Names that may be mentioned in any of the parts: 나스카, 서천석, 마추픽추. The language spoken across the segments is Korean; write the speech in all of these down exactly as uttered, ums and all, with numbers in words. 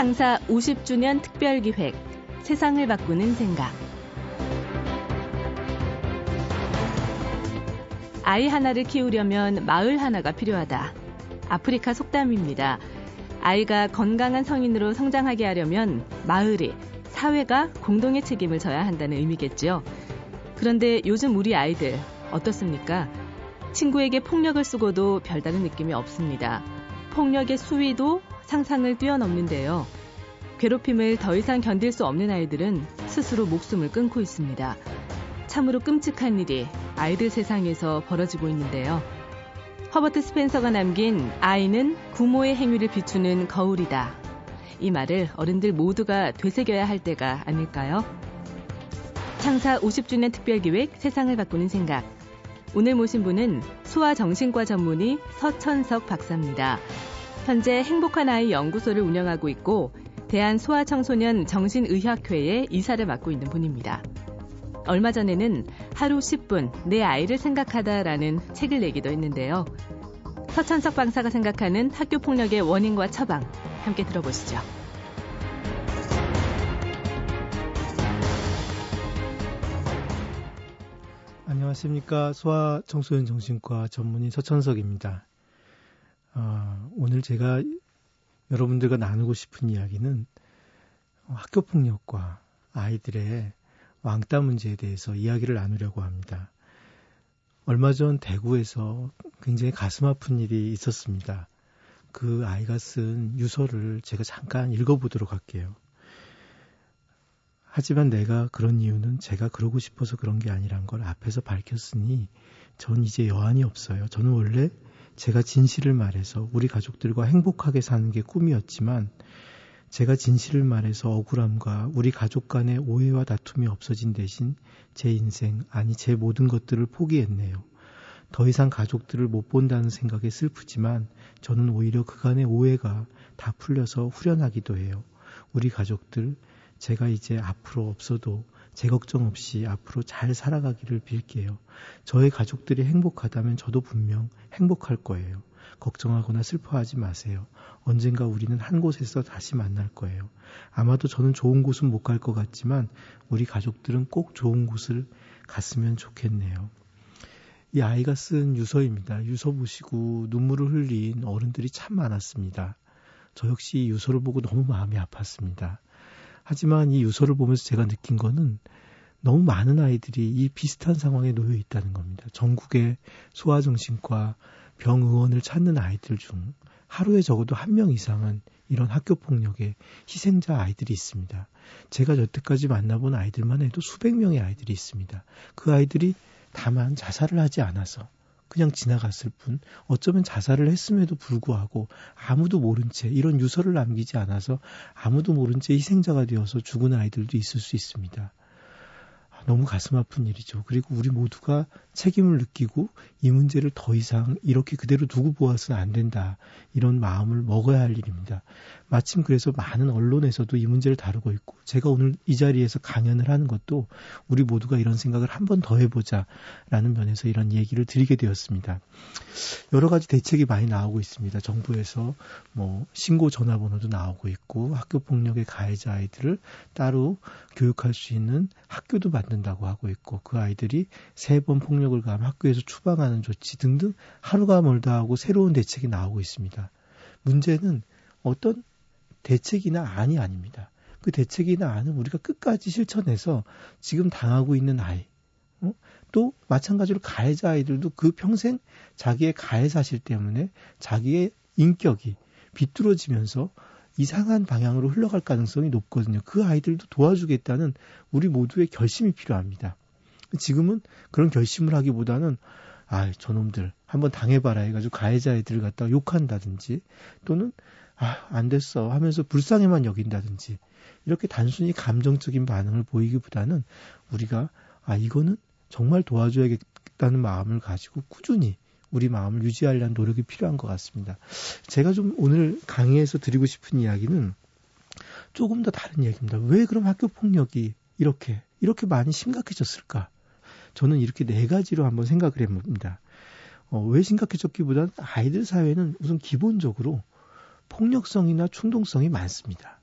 창사 오십 주년 특별기획 세상을 바꾸는 생각. 아이 하나를 키우려면 마을 하나가 필요하다. 아프리카 속담입니다. 아이가 건강한 성인으로 성장하게 하려면 마을이, 사회가 공동의 책임을 져야 한다는 의미겠지요. 그런데 요즘 우리 아이들 어떻습니까? 친구에게 폭력을 쓰고도 별다른 느낌이 없습니다. 폭력의 수위도 상상을 뛰어넘는데요. 괴롭힘을 더 이상 견딜 수 없는 아이들은 스스로 목숨을 끊고 있습니다. 참으로 끔찍한 일이 아이들 세상에서 벌어지고 있는데요. 허버트 스펜서가 남긴 아이는 부모의 행위를 비추는 거울이다. 이 말을 어른들 모두가 되새겨야 할 때가 아닐까요? 창사 오십 주년 특별기획 세상을 바꾸는 생각. 오늘 모신 분은 소아정신과 전문의 서천석 박사입니다. 현재 행복한 아이 연구소를 운영하고 있고 대한소아청소년정신의학회에 이사를 맡고 있는 분입니다. 얼마 전에는 하루 십 분 내 아이를 생각하다라는 책을 내기도 했는데요. 서천석 박사가 생각하는 학교폭력의 원인과 처방, 함께 들어보시죠. 안녕하십니까. 소아청소년정신과 전문의 서천석입니다. 어, 오늘 제가 여러분들과 나누고 싶은 이야기는 학교폭력과 아이들의 왕따 문제에 대해서 이야기를 나누려고 합니다. 얼마 전 대구에서 굉장히 가슴 아픈 일이 있었습니다. 그 아이가 쓴 유서를 제가 잠깐 읽어보도록 할게요. 하지만 내가 그런 이유는 제가 그러고 싶어서 그런 게 아니란 걸 앞에서 밝혔으니 전 이제 여한이 없어요. 저는 원래 제가 진실을 말해서 우리 가족들과 행복하게 사는 게 꿈이었지만 제가 진실을 말해서 억울함과 우리 가족 간의 오해와 다툼이 없어진 대신 제 인생, 아니 제 모든 것들을 포기했네요. 더 이상 가족들을 못 본다는 생각에 슬프지만 저는 오히려 그간의 오해가 다 풀려서 후련하기도 해요. 우리 가족들, 제가 이제 앞으로 없어도 제 걱정 없이 앞으로 잘 살아가기를 빌게요. 저의 가족들이 행복하다면 저도 분명 행복할 거예요. 걱정하거나 슬퍼하지 마세요. 언젠가 우리는 한 곳에서 다시 만날 거예요. 아마도 저는 좋은 곳은 못 갈 것 같지만 우리 가족들은 꼭 좋은 곳을 갔으면 좋겠네요. 이 아이가 쓴 유서입니다. 유서 보시고 눈물을 흘린 어른들이 참 많았습니다. 저 역시 이 유서를 보고 너무 마음이 아팠습니다. 하지만 이 유서를 보면서 제가 느낀 거는 너무 많은 아이들이 이 비슷한 상황에 놓여 있다는 겁니다. 전국의 소아정신과 병의원을 찾는 아이들 중 하루에 적어도 한 명 이상은 이런 학교폭력의 희생자 아이들이 있습니다. 제가 여태까지 만나본 아이들만 해도 수백 명의 아이들이 있습니다. 그 아이들이 다만 자살을 하지 않아서 그냥 지나갔을 뿐, 어쩌면 자살을 했음에도 불구하고 아무도 모른 채, 이런 유서를 남기지 않아서 아무도 모른 채 희생자가 되어서 죽은 아이들도 있을 수 있습니다. 너무 가슴 아픈 일이죠. 그리고 우리 모두가 책임을 느끼고 이 문제를 더 이상 이렇게 그대로 두고 보아서는 안 된다, 이런 마음을 먹어야 할 일입니다. 마침 그래서 많은 언론에서도 이 문제를 다루고 있고 제가 오늘 이 자리에서 강연을 하는 것도 우리 모두가 이런 생각을 한 번 더 해보자라는 면에서 이런 얘기를 드리게 되었습니다. 여러 가지 대책이 많이 나오고 있습니다. 정부에서 뭐 신고 전화번호도 나오고 있고 학교폭력의 가해자 아이들을 따로 교육할 수 있는 학교도 만들고 된다고 하고 있고 그 아이들이 세 번 폭력을 가하면 학교에서 추방하는 조치 등등 하루가 멀다 하고 새로운 대책이 나오고 있습니다. 문제는 어떤 대책이나 안이 아닙니다. 그 대책이나 안은 우리가 끝까지 실천해서 지금 당하고 있는 아이, 어? 또 마찬가지로 가해자 아이들도 그 평생 자기의 가해 사실 때문에 자기의 인격이 비뚤어지면서 이상한 방향으로 흘러갈 가능성이 높거든요. 그 아이들도 도와주겠다는 우리 모두의 결심이 필요합니다. 지금은 그런 결심을 하기보다는 아, 저놈들 한번 당해봐라 해가지고 가해자 애들을 갖다가 욕한다든지 또는 아, 안 됐어 하면서 불쌍해만 여긴다든지 이렇게 단순히 감정적인 반응을 보이기보다는 우리가 아, 이거는 정말 도와줘야겠다는 마음을 가지고 꾸준히 우리 마음을 유지하려는 노력이 필요한 것 같습니다. 제가 좀 오늘 강의에서 드리고 싶은 이야기는 조금 더 다른 얘기입니다. 왜 그럼 학교폭력이 이렇게 이렇게 많이 심각해졌을까? 저는 이렇게 네 가지로 한번 생각을 해봅니다. 어, 왜 심각해졌기보다는 아이들 사회는 우선 기본적으로 폭력성이나 충동성이 많습니다.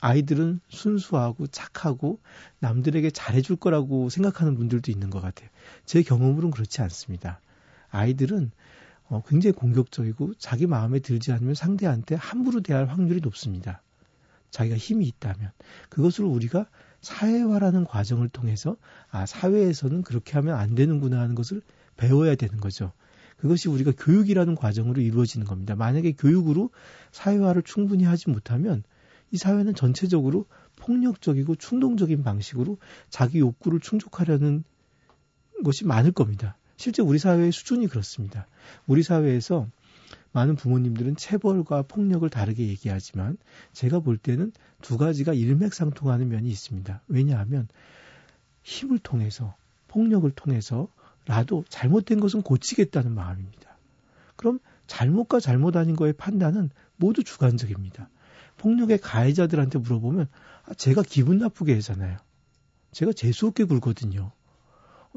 아이들은 순수하고 착하고 남들에게 잘해줄 거라고 생각하는 분들도 있는 것 같아요. 제 경험으로는 그렇지 않습니다. 아이들은 어, 굉장히 공격적이고 자기 마음에 들지 않으면 상대한테 함부로 대할 확률이 높습니다. 자기가 힘이 있다면. 그것을 우리가 사회화라는 과정을 통해서 아, 사회에서는 그렇게 하면 안 되는구나 하는 것을 배워야 되는 거죠. 그것이 우리가 교육이라는 과정으로 이루어지는 겁니다. 만약에 교육으로 사회화를 충분히 하지 못하면 이 사회는 전체적으로 폭력적이고 충동적인 방식으로 자기 욕구를 충족하려는 것이 많을 겁니다. 실제 우리 사회의 수준이 그렇습니다. 우리 사회에서 많은 부모님들은 체벌과 폭력을 다르게 얘기하지만 제가 볼 때는 두 가지가 일맥상통하는 면이 있습니다. 왜냐하면 힘을 통해서, 폭력을 통해서라도 잘못된 것은 고치겠다는 마음입니다. 그럼 잘못과 잘못 아닌 거의 판단은 모두 주관적입니다. 폭력의 가해자들한테 물어보면 제가 기분 나쁘게 하잖아요. 제가 재수없게 굴거든요.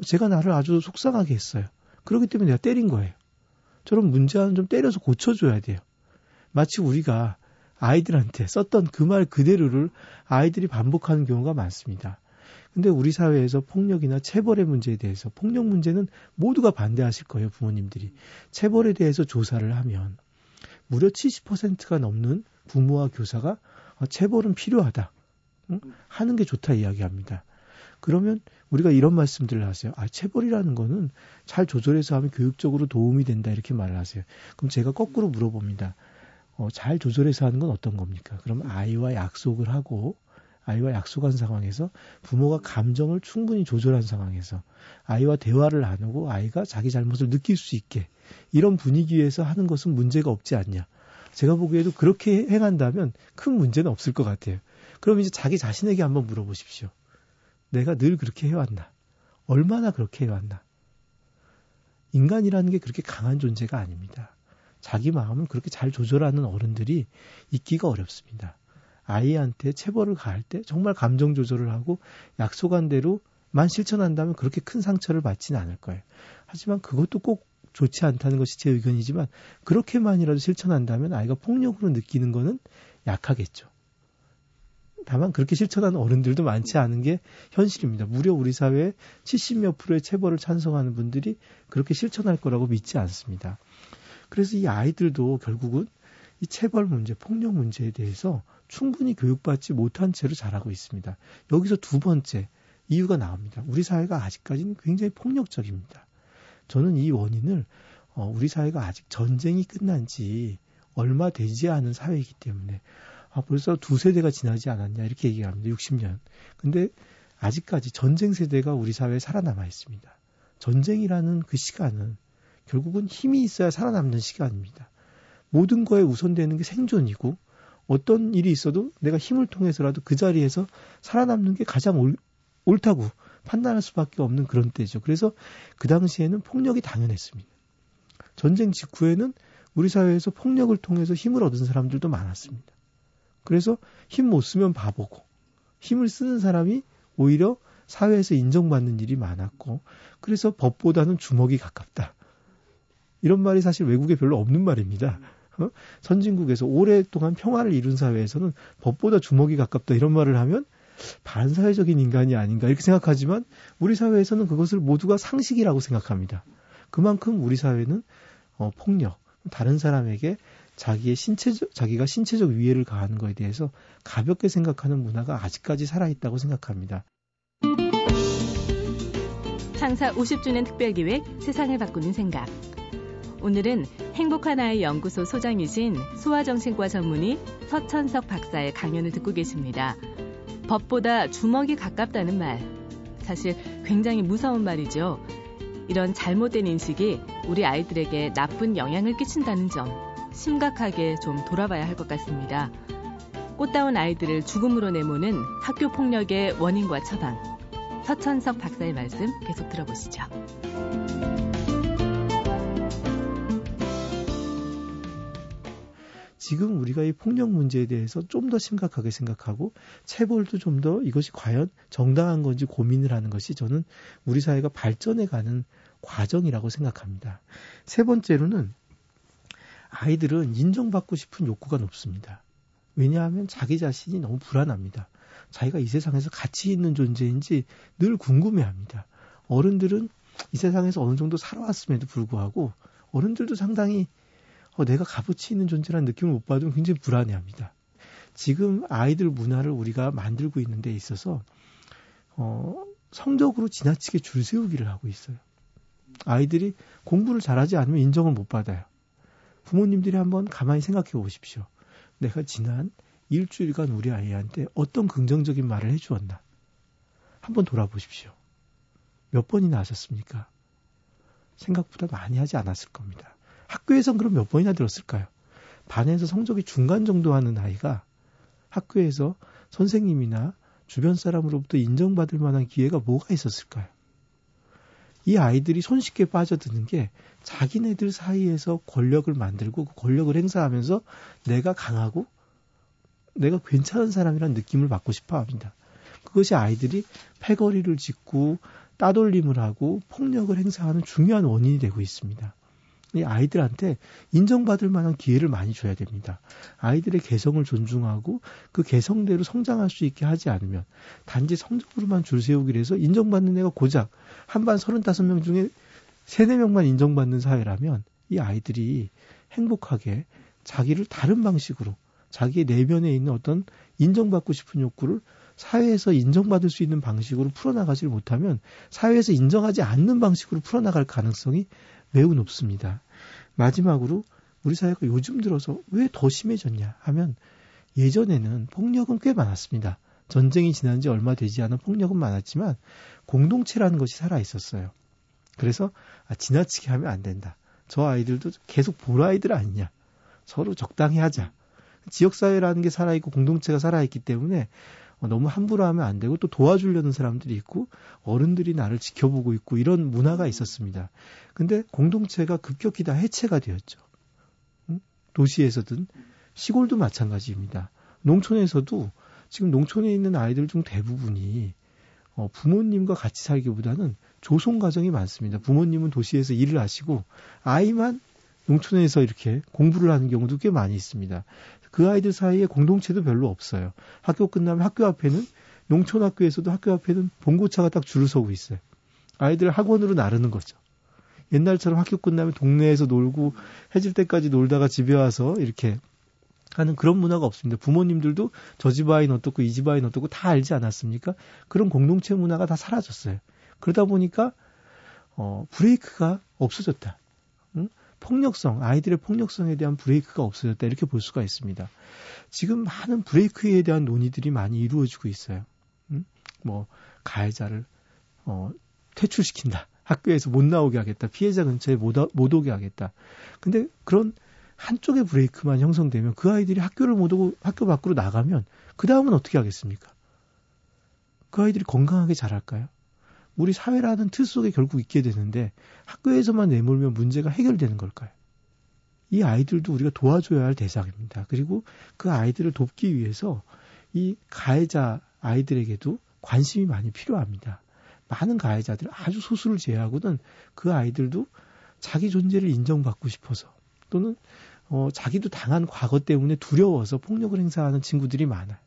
제가 나를 아주 속상하게 했어요. 그렇기 때문에 내가 때린 거예요. 저런 문제는 좀 때려서 고쳐줘야 돼요. 마치 우리가 아이들한테 썼던 그 말 그대로를 아이들이 반복하는 경우가 많습니다. 근데 우리 사회에서 폭력이나 체벌의 문제에 대해서, 폭력 문제는 모두가 반대하실 거예요, 부모님들이. 체벌에 대해서 조사를 하면 무려 칠십 퍼센트가 넘는 부모와 교사가 체벌은 필요하다, 응? 하는 게 좋다 이야기합니다. 그러면 우리가 이런 말씀들을 하세요. 아, 체벌이라는 거는 잘 조절해서 하면 교육적으로 도움이 된다, 이렇게 말을 하세요. 그럼 제가 거꾸로 물어봅니다. 어, 잘 조절해서 하는 건 어떤 겁니까? 그럼 아이와 약속을 하고, 아이와 약속한 상황에서 부모가 감정을 충분히 조절한 상황에서 아이와 대화를 나누고 아이가 자기 잘못을 느낄 수 있게, 이런 분위기에서 하는 것은 문제가 없지 않냐. 제가 보기에도 그렇게 행한다면 큰 문제는 없을 것 같아요. 그럼 이제 자기 자신에게 한번 물어보십시오. 내가 늘 그렇게 해왔나? 얼마나 그렇게 해왔나? 인간이라는 게 그렇게 강한 존재가 아닙니다. 자기 마음을 그렇게 잘 조절하는 어른들이 있기가 어렵습니다. 아이한테 체벌을 가할 때 정말 감정 조절을 하고 약속한 대로만 실천한다면 그렇게 큰 상처를 받지는 않을 거예요. 하지만 그것도 꼭 좋지 않다는 것이 제 의견이지만 그렇게만이라도 실천한다면 아이가 폭력으로 느끼는 거는 약하겠죠. 다만 그렇게 실천하는 어른들도 많지 않은 게 현실입니다. 무려 우리 사회에 칠십몇 프로의 체벌을 찬성하는 분들이 그렇게 실천할 거라고 믿지 않습니다. 그래서 이 아이들도 결국은 이 체벌 문제, 폭력 문제에 대해서 충분히 교육받지 못한 채로 자라고 있습니다. 여기서 두 번째 이유가 나옵니다. 우리 사회가 아직까지는 굉장히 폭력적입니다. 저는 이 원인을 우리 사회가 아직 전쟁이 끝난 지 얼마 되지 않은 사회이기 때문에 아, 벌써 두 세대가 지나지 않았냐 이렇게 얘기합니다. 육십 년. 근데 아직까지 전쟁 세대가 우리 사회에 살아남아 있습니다. 전쟁이라는 그 시간은 결국은 힘이 있어야 살아남는 시간입니다. 모든 거에 우선되는 게 생존이고 어떤 일이 있어도 내가 힘을 통해서라도 그 자리에서 살아남는 게 가장 옳, 옳다고 판단할 수밖에 없는 그런 때죠. 그래서 그 당시에는 폭력이 당연했습니다. 전쟁 직후에는 우리 사회에서 폭력을 통해서 힘을 얻은 사람들도 많았습니다. 그래서 힘 못 쓰면 바보고 힘을 쓰는 사람이 오히려 사회에서 인정받는 일이 많았고 그래서 법보다는 주먹이 가깝다. 이런 말이 사실 외국에 별로 없는 말입니다. 어? 선진국에서 오랫동안 평화를 이룬 사회에서는 법보다 주먹이 가깝다 이런 말을 하면 반사회적인 인간이 아닌가 이렇게 생각하지만 우리 사회에서는 그것을 모두가 상식이라고 생각합니다. 그만큼 우리 사회는 어, 폭력, 다른 사람에게 자기의 신체적, 자기가 신체적 위해를 가하는 것에 대해서 가볍게 생각하는 문화가 아직까지 살아있다고 생각합니다. 창사 오십 주년 특별기획 세상을 바꾸는 생각. 오늘은 행복한 아이 연구소 소장이신 소아정신과 전문의 서천석 박사의 강연을 듣고 계십니다. 법보다 주먹이 가깝다는 말, 사실 굉장히 무서운 말이죠. 이런 잘못된 인식이 우리 아이들에게 나쁜 영향을 끼친다는 점, 심각하게 좀 돌아봐야 할 것 같습니다. 꽃다운 아이들을 죽음으로 내모는 학교 폭력의 원인과 처방, 서천석 박사의 말씀 계속 들어보시죠. 지금 우리가 이 폭력 문제에 대해서 좀 더 심각하게 생각하고 체벌도 좀 더 이것이 과연 정당한 건지 고민을 하는 것이 저는 우리 사회가 발전해가는 과정이라고 생각합니다. 세 번째로는 아이들은 인정받고 싶은 욕구가 높습니다. 왜냐하면 자기 자신이 너무 불안합니다. 자기가 이 세상에서 가치 있는 존재인지 늘 궁금해합니다. 어른들은 이 세상에서 어느 정도 살아왔음에도 불구하고 어른들도 상당히 어, 내가 값어치 있는 존재라는 느낌을 못 받으면 굉장히 불안해합니다. 지금 아이들 문화를 우리가 만들고 있는 데 있어서 어, 성적으로 지나치게 줄 세우기를 하고 있어요. 아이들이 공부를 잘하지 않으면 인정을 못 받아요. 부모님들이 한번 가만히 생각해 보십시오. 내가 지난 일주일간 우리 아이한테 어떤 긍정적인 말을 해주었나? 한번 돌아보십시오. 몇 번이나 하셨습니까? 생각보다 많이 하지 않았을 겁니다. 학교에선 그럼 몇 번이나 들었을까요? 반에서 성적이 중간 정도 하는 아이가 학교에서 선생님이나 주변 사람으로부터 인정받을 만한 기회가 뭐가 있었을까요? 이 아이들이 손쉽게 빠져드는 게 자기네들 사이에서 권력을 만들고 그 권력을 행사하면서 내가 강하고 내가 괜찮은 사람이라는 느낌을 받고 싶어 합니다. 그것이 아이들이 패거리를 짓고 따돌림을 하고 폭력을 행사하는 중요한 원인이 되고 있습니다. 이 아이들한테 인정받을 만한 기회를 많이 줘야 됩니다. 아이들의 개성을 존중하고 그 개성대로 성장할 수 있게 하지 않으면 단지 성적으로만 줄 세우기로 해서 인정받는 애가 고작 한반 서른다섯 명 중에 서너 명만 인정받는 사회라면 이 아이들이 행복하게 자기를 다른 방식으로 자기의 내면에 있는 어떤 인정받고 싶은 욕구를 사회에서 인정받을 수 있는 방식으로 풀어나가지 못하면 사회에서 인정하지 않는 방식으로 풀어나갈 가능성이 매우 높습니다. 마지막으로 우리 사회가 요즘 들어서 왜 더 심해졌냐 하면 예전에는 폭력은 꽤 많았습니다. 전쟁이 지난 지 얼마 되지 않은 폭력은 많았지만 공동체라는 것이 살아있었어요. 그래서 아, 지나치게 하면 안 된다. 저 아이들도 계속 볼 아이들 아니냐. 서로 적당히 하자. 지역사회라는 게 살아있고 공동체가 살아있기 때문에 너무 함부로 하면 안 되고 또 도와주려는 사람들이 있고 어른들이 나를 지켜보고 있고 이런 문화가 있었습니다. 근데 공동체가 급격히 다 해체가 되었죠. 도시에서든 시골도 마찬가지입니다. 농촌에서도 지금 농촌에 있는 아이들 중 대부분이 부모님과 같이 살기보다는 조속 가정이 많습니다. 부모님은 도시에서 일을 하시고 아이만 농촌에서 이렇게 공부를 하는 경우도 꽤 많이 있습니다. 그 아이들 사이에 공동체도 별로 없어요. 학교 끝나면 학교 앞에는 농촌 학교에서도 학교 앞에는 봉고차가 딱 줄을 서고 있어요. 아이들을 학원으로 나르는 거죠. 옛날처럼 학교 끝나면 동네에서 놀고 해질 때까지 놀다가 집에 와서 이렇게 하는 그런 문화가 없습니다. 부모님들도 저 집 아이는 어떻고 이 집 아이는 어떻고 다 알지 않았습니까? 그런 공동체 문화가 다 사라졌어요. 그러다 보니까 어, 브레이크가 없어졌다. 응? 폭력성, 아이들의 폭력성에 대한 브레이크가 없어졌다 이렇게 볼 수가 있습니다. 지금 많은 브레이크에 대한 논의들이 많이 이루어지고 있어요. 음? 뭐 가해자를 어, 퇴출시킨다. 학교에서 못 나오게 하겠다. 피해자 근처에 못, 못 오게 하겠다. 근데 그런 한쪽의 브레이크만 형성되면 그 아이들이 학교를 못 오고 학교 밖으로 나가면 그 다음은 어떻게 하겠습니까? 그 아이들이 건강하게 자랄까요? 우리 사회라는 틀 속에 결국 있게 되는데 학교에서만 내몰면 문제가 해결되는 걸까요? 이 아이들도 우리가 도와줘야 할 대상입니다. 그리고 그 아이들을 돕기 위해서 이 가해자 아이들에게도 관심이 많이 필요합니다. 많은 가해자들 아주 소수를 제외하고는 그 아이들도 자기 존재를 인정받고 싶어서 또는 어, 자기도 당한 과거 때문에 두려워서 폭력을 행사하는 친구들이 많아요.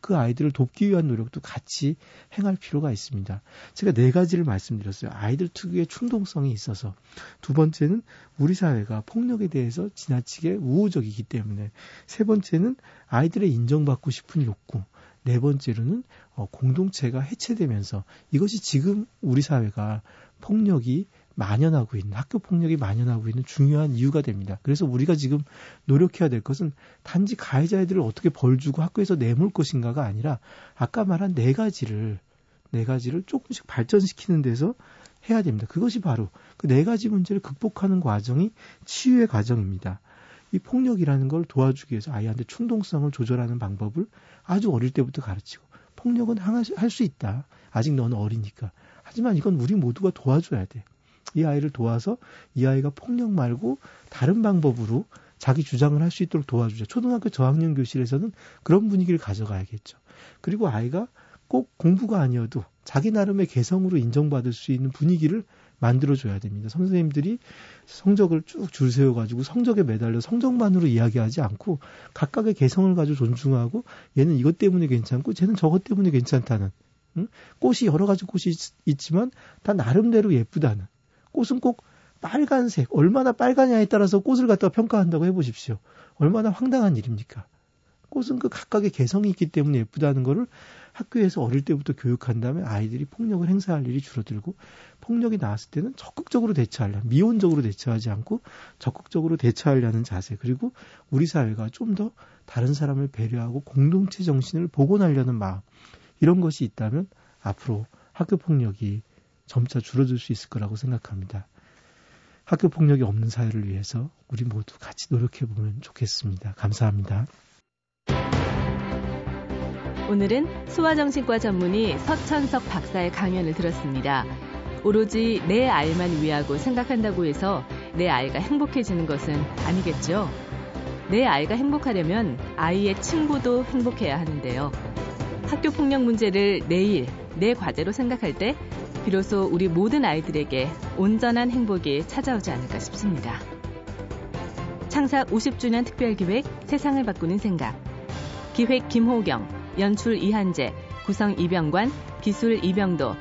그 아이들을 돕기 위한 노력도 같이 행할 필요가 있습니다. 제가 네 가지를 말씀드렸어요. 아이들 특유의 충동성이 있어서. 두 번째는 우리 사회가 폭력에 대해서 지나치게 우호적이기 때문에. 세 번째는 아이들의 인정받고 싶은 욕구. 네 번째로는 공동체가 해체되면서 이것이 지금 우리 사회가 폭력이 만연하고 있는, 학교 폭력이 만연하고 있는 중요한 이유가 됩니다. 그래서 우리가 지금 노력해야 될 것은 단지 가해자애들을 어떻게 벌주고 학교에서 내몰 것인가가 아니라 아까 말한 네 가지를, 네 가지를 조금씩 발전시키는 데서 해야 됩니다. 그것이 바로 그 네 가지 문제를 극복하는 과정이 치유의 과정입니다. 이 폭력이라는 걸 도와주기 위해서 아이한테 충동성을 조절하는 방법을 아주 어릴 때부터 가르치고 폭력은 할 수 있다. 아직 넌 어리니까. 하지만 이건 우리 모두가 도와줘야 돼. 이 아이를 도와서 이 아이가 폭력 말고 다른 방법으로 자기 주장을 할 수 있도록 도와주자. 초등학교 저학년 교실에서는 그런 분위기를 가져가야겠죠. 그리고 아이가 꼭 공부가 아니어도 자기 나름의 개성으로 인정받을 수 있는 분위기를 만들어줘야 됩니다. 선생님들이 성적을 쭉 줄 세워가지고 성적에 매달려 성적만으로 이야기하지 않고 각각의 개성을 가지고 존중하고 얘는 이것 때문에 괜찮고 쟤는 저것 때문에 괜찮다는, 응? 꽃이 여러 가지 꽃이 있, 있지만 다 나름대로 예쁘다는, 꽃은 꼭 빨간색, 얼마나 빨가냐에 따라서 꽃을 갖다가 평가한다고 해보십시오. 얼마나 황당한 일입니까? 꽃은 그 각각의 개성이 있기 때문에 예쁘다는 거를 학교에서 어릴 때부터 교육한다면 아이들이 폭력을 행사할 일이 줄어들고, 폭력이 나왔을 때는 적극적으로 대처하려, 미온적으로 대처하지 않고 적극적으로 대처하려는 자세, 그리고 우리 사회가 좀 더 다른 사람을 배려하고 공동체 정신을 복원하려는 마음, 이런 것이 있다면 앞으로 학교 폭력이 점차 줄어들 수 있을 거라고 생각합니다. 학교 폭력이 없는 사회를 위해서 우리 모두 같이 노력해보면 좋겠습니다. 감사합니다. 오늘은 소아정신과 전문의 서천석 박사의 강연을 들었습니다. 오로지 내 아이만 위하고 생각한다고 해서 내 아이가 행복해지는 것은 아니겠죠. 내 아이가 행복하려면 아이의 친구도 행복해야 하는데요. 학교폭력 문제를 내일 내 과제로 생각할 때 비로소 우리 모든 아이들에게 온전한 행복이 찾아오지 않을까 싶습니다. 창사 오십 주년 특별기획 세상을 바꾸는 생각, 기획 김호경, 연출 이한재, 구성 이병관, 기술 이병도,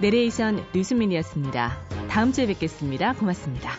내레이션 류수민이었습니다. 다음 주에 뵙겠습니다. 고맙습니다.